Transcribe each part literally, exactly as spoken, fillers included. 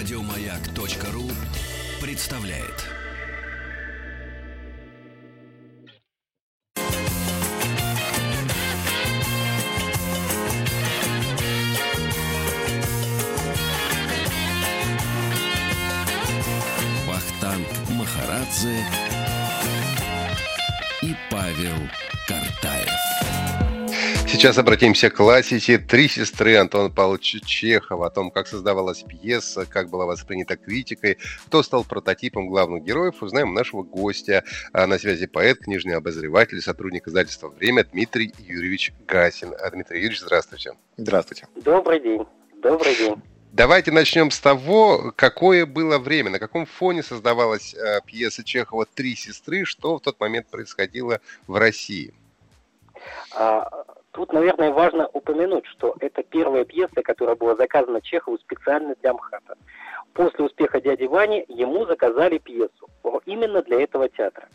Радиомаяк.ру представляет. Вахтанг Махарадзе и Павел Картаев. Сейчас обратимся к классике «Три сестры» Антона Павловича Чехова, о том, как создавалась пьеса, как была воспринята критикой, кто стал прототипом главных героев, узнаем нашего гостя. На связи поэт, книжный обозреватель, сотрудник издательства «Время» Дмитрий Юрьевич Гасин. Дмитрий Юрьевич, здравствуйте. Здравствуйте. Добрый день. Добрый день. Давайте начнем с того, какое было время, на каком фоне создавалась пьеса Чехова «Три сестры», что в тот момент происходило в России. А... Тут, наверное, важно упомянуть, что это первая пьеса, которая была заказана Чехову специально для МХАТа. После успеха «Дяди Вани» ему заказали пьесу именно для этого театра.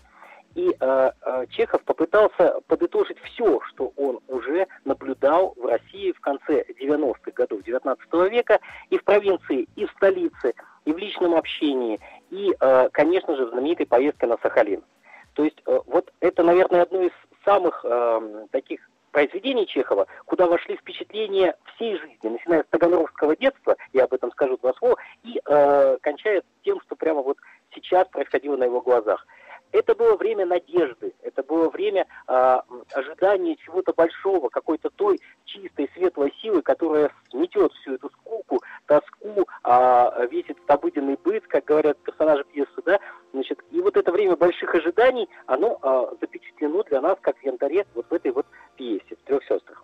И э, Чехов попытался подытожить все, что он уже наблюдал в России в конце девяностых годов девятнадцатого века и в провинции, и в столице, и в личном общении, и, э, конечно же, в знаменитой поездке на Сахалин. То есть э, вот это, наверное, одно из самых э, таких... произведений Чехова, куда вошли впечатления всей жизни, начиная с таганрогского детства, я об этом скажу два слова, и э, кончая тем, что прямо вот сейчас происходило на его глазах. Это было время надежды, это было время э, ожидания чего-то большого, какой-то той чистой, светлой силы, которая сметет всю эту скуку, тоску, э, весь этот обыденный быт, как говорят персонажи пьесы, да, значит, и вот это время больших ожиданий, оно э, запечатлено для нас, как в янтаре, вот в этой вот пьесе в «Трех сестрах».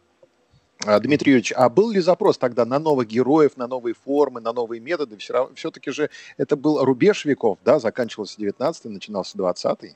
Дмитрий Юрьевич, а был ли запрос тогда на новых героев, на новые формы, на новые методы? Все-таки же это был рубеж веков, да? Заканчивался девятнадцатый, начинался двадцатый.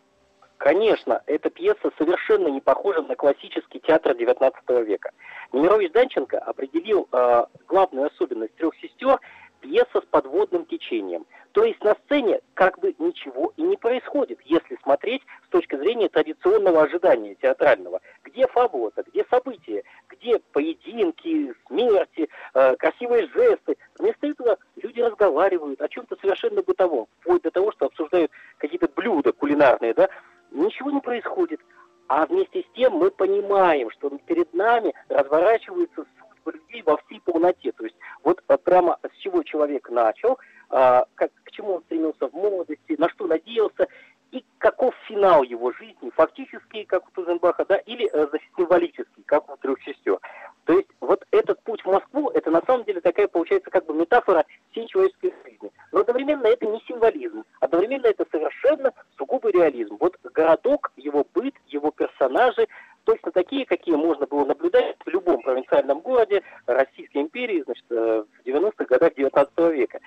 Конечно, эта пьеса совершенно не похожа на классический театр девятнадцатого века. Немирович-Данченко определил э, главную особенность «Трех сестер» — пьеса с подводным течением. То есть на сцене как бы ничего и не происходит, если смотреть с точки зрения традиционного ожидания театрального. Где фабула-то, где события, где поединки, смерти, э, красивые жесты. Вместо этого люди разговаривают о чем-то совершенно бытовом, вплоть до того, что обсуждают какие-то блюда кулинарные, да. Ничего не происходит. А вместе с тем мы понимаем, что перед нами разворачивается судьба людей во всей полноте. То есть вот прямо с чего человек начал, а, как, к чему он стремился в молодости, на что надеялся, и каков финал его жизни, фактический, как у Тузенбаха, да, или э, символический, как у «Трех сестер». То есть вот этот путь в Москву, это на самом деле такая получается как бы метафора всей человеческой жизни. Но одновременно это не символизм, одновременно это совершенно сугубый реализм. Вот городок, его быт, его персонажи точно такие, какие можно было наблюдать в любом провинциальном городе Российской империи, значит, в девяностых годах девятнадцатого века.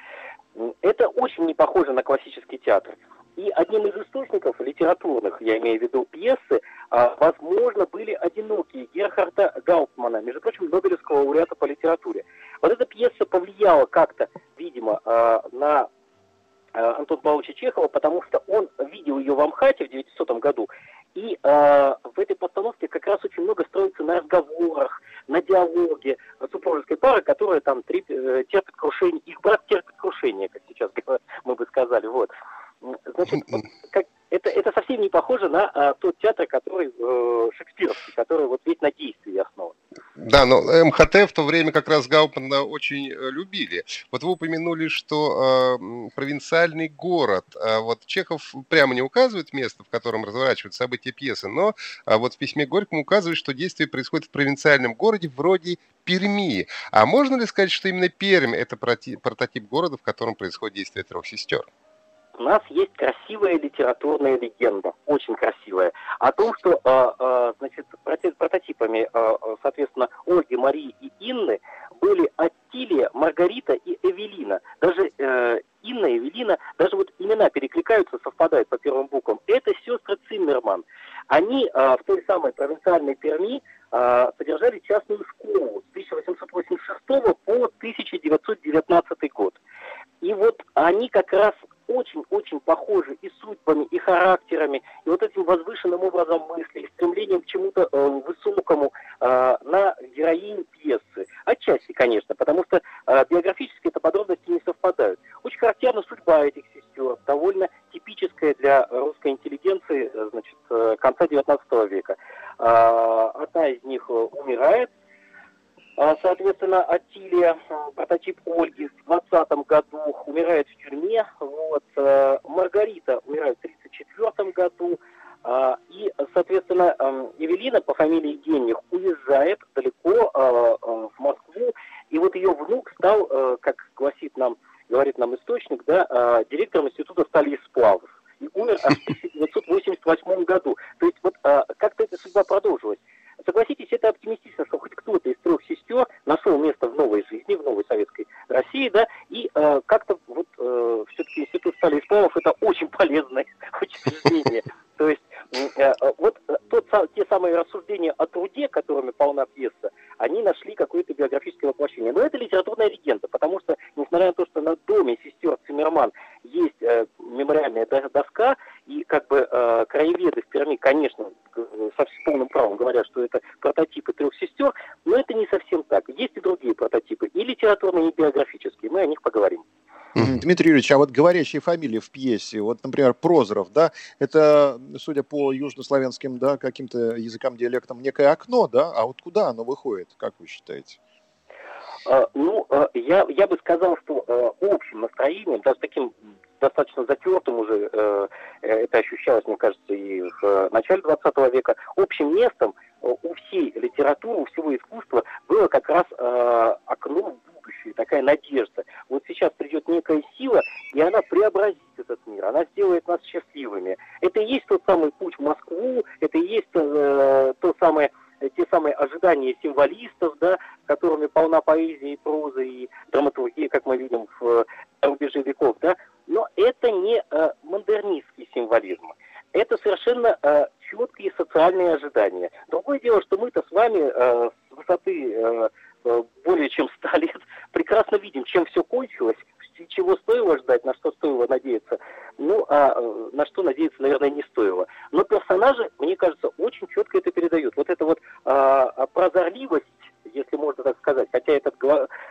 Это очень не похоже на классический театр. И одним из источников литературных, я имею в виду пьесы, возможно, были «Одинокие» Герхарда Гауптмана, между прочим, Нобелевского лауреата по литературе. Вот эта пьеса повлияла как-то, видимо, на Антона Павловича Чехова, потому что он видел ее в Амхате в девятисотом году, и в этой постановке как раз очень много строится на разговорах, на диалоге супружеской пары, которая там терпит крушение, их брак терпит крушение, как сейчас мы бы сказали, вот. Значит, вот, как, это, это совсем не похоже на а, тот театр, который э, шекспировский, который вот ведь на действии основан. Да, но МХТ в то время как раз Гауптмана очень любили. Вот вы упомянули, что э, провинциальный город. Э, вот Чехов прямо не указывает место, в котором разворачиваются события пьесы, но э, вот в письме Горькому указывает, что действие происходит в провинциальном городе вроде Перми. А можно ли сказать, что именно Пермь – это прототип, прототип города, в котором происходит действие «Трех сестер»? У нас есть красивая литературная легенда, очень красивая, о том, что э, э, значит, прототипами, э, соответственно, Ольги, Марии и Инны были Оттилия, Маргарита и Эвелина. Даже э, Инна, Эвелина, даже вот имена перекликаются, совпадают по первым буквам. Это сестры Циммерман. Они э, в той самой провинциальной Перми э, содержали частную школу с тысяча восемьсот восемьдесят шестого по тысяча девятьсот девятнадцатый год. И вот они как раз очень-очень похожи и судьбами, и характерами, и вот этим возвышенным образом мысли, и стремлением к чему-то э, высокому э, на героиню пьесы. Отчасти, конечно, потому что э, биографически эти подробности не совпадают. Очень Соответственно, Оттилия, прототип Ольги, в двадцатом году умирает в тюрьме. Вот. Маргарита умирает в тридцать четвёртом году. И, соответственно, Эвелина по фамилии Генних уезжает далеко в Москву. И вот ее внук стал, как гласит нам, говорит нам источник, да, директором института стали и сплавов. И умер аж в тысяча девятьсот восемьдесят восьмом году. То есть вот как-то эта судьба продолжилась. Согласитесь, это оптимистично, что хоть кто-то из трех сестер нашел место в новой жизни, в новой советской России, да, и э, как-то вот э, все-таки институт стали и сплавов — это очень полезное учреждение. То есть э, вот тот, те самые рассуждения о труде, которыми полна пьеса, они нашли какое-то биографическое воплощение. Но это литературная легенда, потому что, несмотря на то, что на доме сестер Циммерман есть э, мемориальная доска, и как бы э, краеведы в Перми, конечно, со с полным правом говорят, что это прототипы трех сестер, но это не совсем так. Есть и другие прототипы, и литературные, и биографические. Мы о них поговорим. Дмитрий Юрьевич, а вот говорящие фамилии в пьесе, вот, например, Прозоров, да, это, судя по южнославянским, да, каким-то языкам, диалектам, некое окно, да, а вот куда оно выходит, как вы считаете? Ну, я, я бы сказал, что общим настроением, даже таким достаточно затертым уже, это ощущалось, мне кажется, и в начале двадцатого века, общим местом у всей литературы, у всего искусства было как раз окно в будущее, такая надежда. Вот сейчас придет некая сила, и она преобразит этот мир, она сделает нас счастливыми. Это и есть тот самый путь в Москву, это и есть то, то самое... те самые ожидания символистов, да, которыми полна поэзия и проза, и драматургия, как мы видим в рубеже веков, да, но это не э, модернистский символизм, это совершенно э, четкие социальные ожидания. Другое дело, что мы-то с вами э, с высоты э, более чем ста лет прекрасно видим, чем все кончилось, чего стоило ждать, на что стоило надеяться, ну, а на что надеяться, наверное, не стоило. Но персонажи, мне кажется, очень четко это передают. Вот эта вот а, прозорливость, если можно так сказать, хотя этот,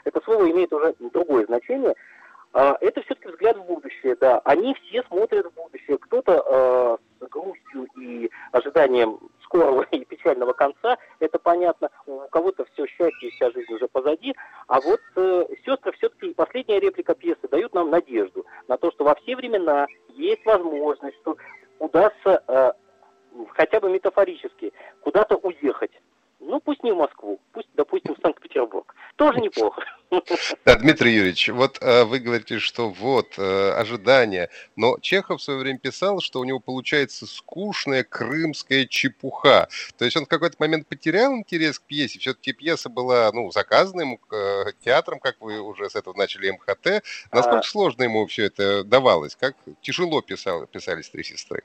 это слово имеет уже другое значение, а, это все-таки взгляд в будущее, да. Они все смотрят в будущее. Кто-то а, с грустью и ожиданием скорого и печального конца, это понятно. У кого-то все счастье и вся жизнь уже позади. А вот э, сестры все-таки, последняя реплика пьесы, дают нам надежду на то, что во все времена есть возможность, что удастся э, хотя бы метафорически куда-то уехать. Ну, пусть не в Москву, пусть, допустим, в Санкт-Петербург. Тоже неплохо. Да, Дмитрий Юрьевич, вот э, вы говорите, что вот, э, ожидания. Но Чехов в свое время писал, что у него получается скучная крымская чепуха. То есть он в какой-то момент потерял интерес к пьесе. Все-таки пьеса была, ну, заказана ему э, театром, как вы уже с этого начали, эм ха тэ. Насколько а... сложно ему все это давалось? Как тяжело писал, писались «Три сестры»?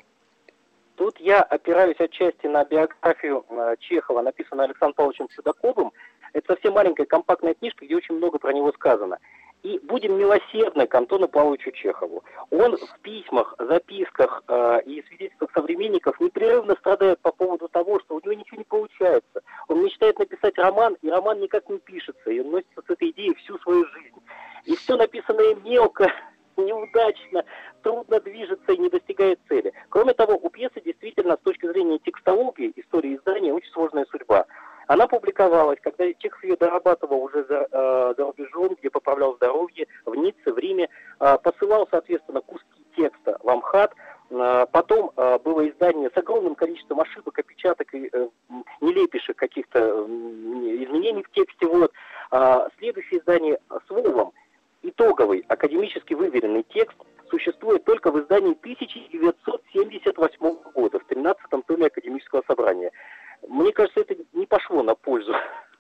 Тут я опираюсь отчасти на биографию Чехова, написанную Александром Павловичем Судоковым. Это совсем маленькая компактная книжка, где очень много про него сказано. И будем милосердны к Антону Павловичу Чехову. Он в письмах, записках э, и свидетельствах современников непрерывно страдает по поводу того, что у него ничего не получается. Он мечтает написать роман, и роман никак не пишется. И он носится с этой идеей всю свою жизнь. И все написанное мелко, неудачно, трудно движется и не достигает цели. Кроме того, у пьесы действительно с точки зрения текстологии, истории издания, очень сложная судьба. Она публиковалась, когда Чехов ее дорабатывал уже за, э, за рубежом, где поправлял здоровье, в Ницце, в Риме, э, посылал, соответственно, куски текста в МХАТ. Э, потом э, было издание с огромным количеством ошибок, опечаток и э, нелепейших каких-то э, изменений в тексте. Вот. Э, следующее издание с выводом. Итоговый, академически выверенный текст существует только в издании тысяча девятьсот семьдесят восьмого года, в тринадцатом томе академического собрания. Мне кажется, это не пошло на пользу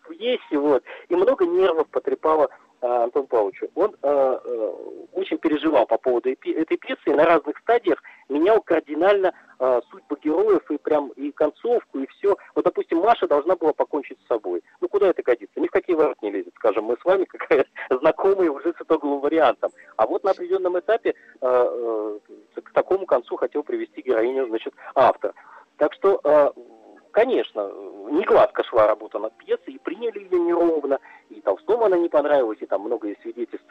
пьесе, вот, и много нервов потрепало а, Антону Павловичу. Он а, а, очень переживал по поводу этой пьесы, и на разных стадиях менял кардинально а, судьбу героев, и прям и концовку, и все. Вот, допустим, Маша должна была покончить с собой. Ну, куда это годится? Ни в какие ворота не лезет, скажем, мы с вами какая знакомые уже с итоговым вариантом. А вот на определенном этапе а, а, к такому концу хотел привести героиню, значит, автор. Так что... А, Конечно, не гладко шла работа над пьесой, и приняли ее неровно, и Толстому она не понравилась, и там много есть свидетельств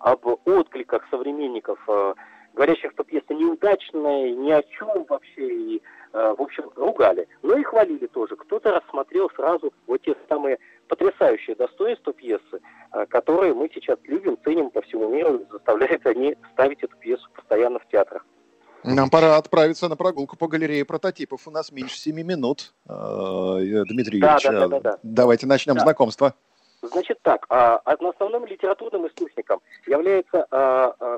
об откликах современников, говорящих, что пьеса неудачная, ни о чем вообще, и, в общем, ругали. Но и хвалили тоже, кто-то рассмотрел сразу вот те самые потрясающие потрясающее достоинство пьесы, которое мы сейчас любим, ценим по всему миру, заставляет они ставить эту пьесу постоянно в театрах. Нам пора отправиться на прогулку по галерее прототипов. У нас меньше семи минут. Дмитрий да, Юрьевич, да, да, да, да. давайте начнем да. знакомство. Значит так, основным литературным источником является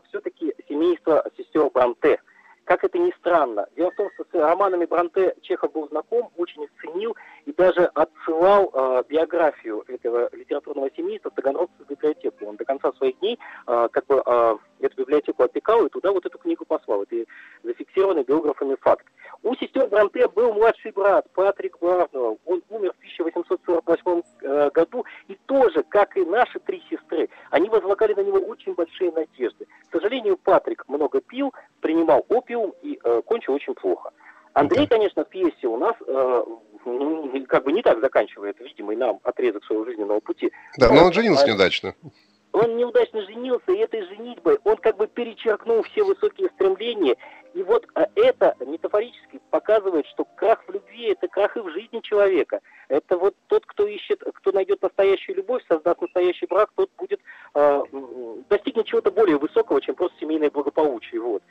все-таки семейство сестер Бронте. Как это ни странно. Дело в том, что с романами Бронте Чехов был знаком, очень их ценил и даже отсылал э, биографию этого литературного семейства в Таганрогскую библиотеку. Он до конца своих дней э, как бы, э, эту библиотеку опекал и туда вот эту книгу послал. Это зафиксированный биографами факт. У сестер Бронте был младший брат Патрик Барнов. Он умер в тысяча восемьсот сорок восьмом э, году. И тоже, как и наши три сестры, они возлагали на него очень большие надежды. К сожалению, Патрик много пил, принимал опиум, и э, кончил очень плохо. Андрей, конечно, в пьесе у нас э, как бы не так заканчивает, видимо, и нам отрезок своего жизненного пути. Да, но он женился неудачно. Он неудачно женился, и этой женитьбой он как бы перечеркнул все высокие стремления. И вот это метафорически показывает, что крах в любви – это крах и в жизни человека. Это вот тот, кто ищет, кто найдет настоящую любовь, создаст настоящий брак, тот будет э, достигнет чего-то более высокого, чем просто семейное благополучие. Вот.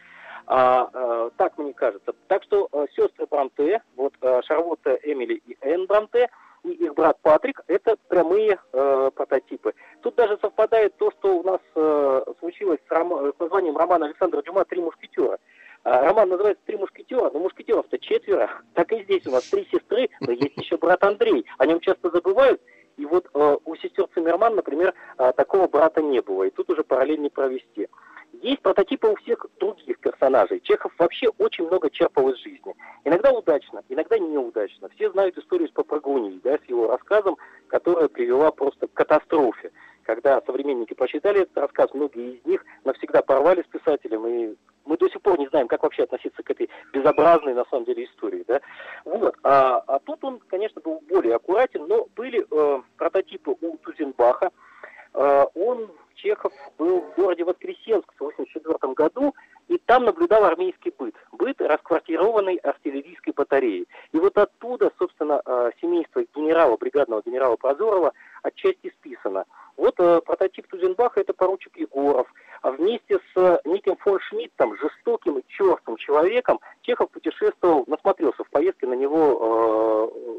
А, а, так мне кажется. Так что а, сестры Бронте, вот а, Шарлотта, Эмили и Энн Бронте, и их брат Патрик, это прямые а, прототипы. Тут даже совпадает то, что у нас а, случилось с, ром... с названием романа Александра Дюма «Три мушкетера». А, роман называется «Три мушкетера», но мушкетеров-то четверо. Так и здесь у нас три сестры, но есть еще брат Андрей. О нем часто забывают. И вот а, у сестер Циммерман, например, а, такого брата не было. И тут уже параллель не провести. Есть прототипы у всех других персонажей. Чехов вообще очень много черпал из жизни. Иногда удачно, иногда неудачно. Все знают историю с Попрыгуньей, да, с его рассказом, которая привела просто к катастрофе. Когда современники прочитали этот рассказ, многие из них навсегда порвали с писателем, и мы до сих пор не знаем, как вообще относиться к этой безобразной, на самом деле, истории. Да? Вот. А, а тут он, конечно, был более аккуратен, но были э, прототипы у Тузенбаха. Э, он... Чехов был в городе Воскресенск в тысяча девятьсот восемьдесят четвёртом году, и там наблюдал армейский быт. Быт расквартированной артиллерийской батареи. И вот оттуда, собственно, семейство генерала, бригадного генерала Прозорова отчасти списано. Вот прототип Тузенбаха – это поручик Егоров. А вместе с неким фон Шмидтом, жестоким и чёрствым человеком, Чехов путешествовал, насмотрелся в поездке на него... Э-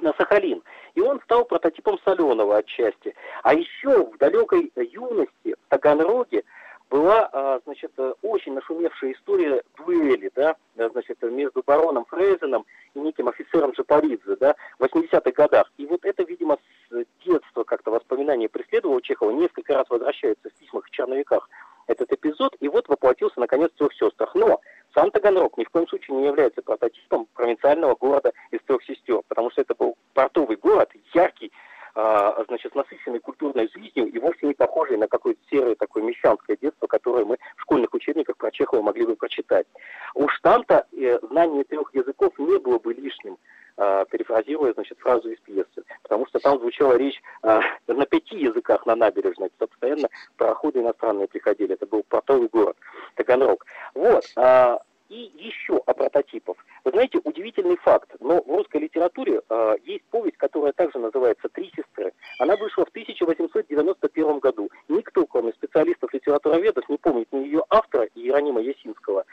на Сахалин. И он стал прототипом Соленого отчасти. А еще в далекой юности в Таганроге была, значит, очень нашумевшая история дуэли, да, значит, между бароном Фрейзеном и неким офицером Жапаридзе, да, в восьмидесятых годах. И вот это, видимо, с детства как-то воспоминание преследовало Чехова. Несколько раз возвращается в письмах и черновиках этот эпизод, и вот воплотился, наконец, в «Трех сестрах». Но сам Таганрог ни в коем случае не является прототипом провинциального города из «Трех сестер», потому что это был портовый город, яркий, а, значит, насыщенный культурной жизнью и вовсе не похожий на какое-то серое такое мещанское детство, которое мы в школьных учебниках про Чехова могли бы прочитать. Уж там-то э, знание трех языков не было бы лишним, э, перефразируя, значит, фразу из пьесы, потому что там звучала речь э, на пяти языках на набережной, что постоянно пароходы иностранные приходили. Это был портовый город Таганрог. Вот. Э, И еще о прототипах. Вы знаете, удивительный факт, но в русской литературе э, есть повесть, которая также называется «Три сестры». Она вышла в тысяча восемьсот девяносто первом году. Никто, кроме специалистов-литературоведов, не помнит ни ее автора, Иеронима Ясинского,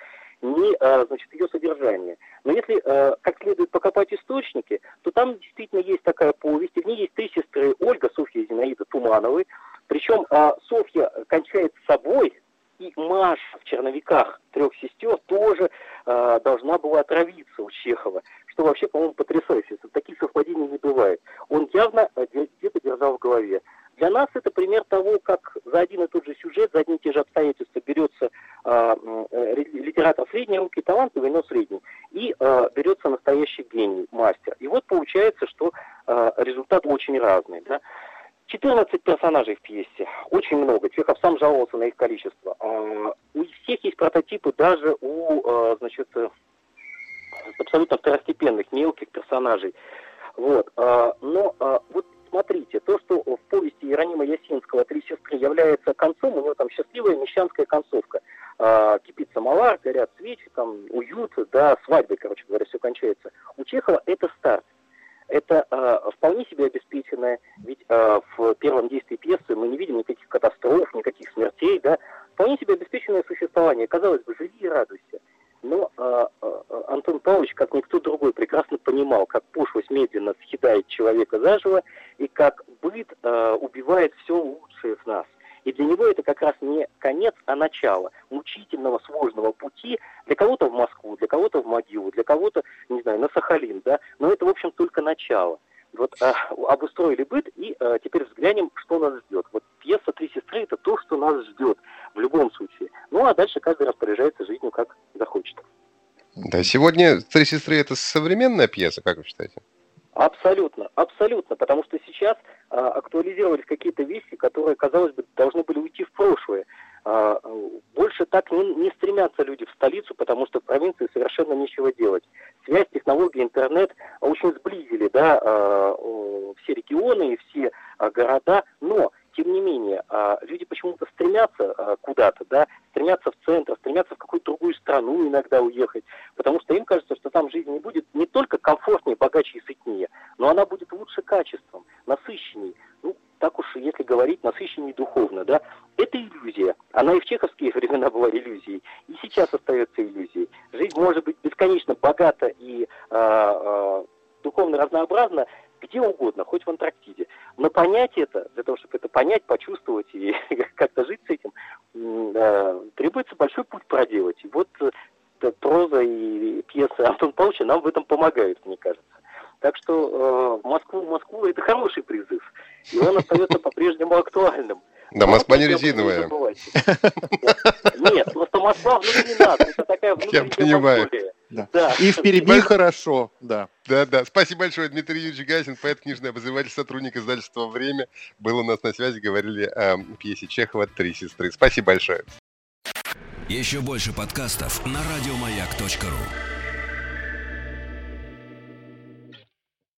ни э, значит, ее содержание. Но если э, как следует покопать источники, то там действительно есть такая повесть, и в ней есть три сестры: Ольга, Софья и Зинаида Тумановой. Причем э, Софья кончает с собой, и Маша в черновиках «Трех сестер» тоже э, должна была отравиться у Чехова, что вообще, по-моему, потрясающе. Таких совпадений не бывает. Он явно где-то держал в голове. Для нас это пример того, как за один и тот же сюжет, за одни и те же обстоятельства берется э, э, литератор средней руки, талантливый, но средний, и э, берется настоящий гений, мастер. И вот получается, что э, результат очень разный, да? четырнадцать персонажей в пьесе. Очень много. Чехов сам жаловался на их количество. У всех есть прототипы, даже у, значит, абсолютно второстепенных, мелких персонажей. Вот. Но вот смотрите, то, что в повести Иеронима Ясинского «Три сестры» является концом, у него там счастливая мещанская концовка. Кипит самовар, горят свечи, там уют, да, свадьбы, короче говоря, все кончается. У Чехова это старт. Это э, вполне себе обеспеченное, ведь в первом действии пьесы мы не видим никаких катастроф, никаких смертей, да, вполне себе обеспеченное существование. Казалось бы, живи и радуйся. Но э, э, Антон Павлович, как никто другой, прекрасно понимал, как пошлость медленно съедает человека заживо и как быт э, убивает все лучшее в нас. И для него это как раз не конец, а начало мучительного, сложного пути для кого-то в Москву, для кого-то в могилу, для кого-то, не знаю, на Сахалин, да. Но это, в общем, только начало. Вот э, обустроили быт, и э, теперь взглянем, что нас ждет. Вот пьеса «Три сестры» — это то, что нас ждет в любом случае. Ну, а дальше каждый распоряжается жизнью, как захочет. Да, сегодня «Три сестры» — это современная пьеса, как вы считаете? Абсолютно, абсолютно, потому что сейчас э, актуализировались какие-то вещи, которые, казалось бы, должны были уйти в прошлое. Э, больше так не, не стремятся люди в столицу, потому что в провинции совершенно нечего делать. Связь, технологии, интернет очень сблизили, да, э, э, все регионы и все э, города, но, тем не менее, э, люди почему-то стремятся э, куда-то, да, стремятся в центр, стремятся в какую-то другую страну иногда уехать, потому что им кажется, что там жизнь не будет не только комфортнее, богаче и сытнее, но она будет лучше качеством, насыщенней, ну, так уж, если говорить, насыщенней духовно, да, это иллюзия. Она и в чеховские времена была иллюзией, и сейчас остается иллюзией. Жизнь может быть бесконечно богата и э, э, духовно разнообразна, где угодно, хоть в Антарктиде. Но понять это, для того, чтобы это понять, почувствовать и как-то жить с этим, э, требуется большой путь проделать. И вот э, проза и пьеса Антона Павловича нам в этом помогают, мне кажется. Так что э, Москву, Москву — это хороший призыв, и он остается по-прежнему актуальным. Да, Москва не резиновая. Нет, просто Москва внутри нас, это такая внутренняя Москва. Да. Да. И в Перми хорошо, да. Да, да. Спасибо большое, Дмитрий Юрьевич Гасин, поэт, книжный обозреватель, сотрудник издательства «Время», был у нас на связи, говорили о пьесе Чехова «Три сестры». Спасибо большое. Еще больше подкастов на радиомаяк точка ру.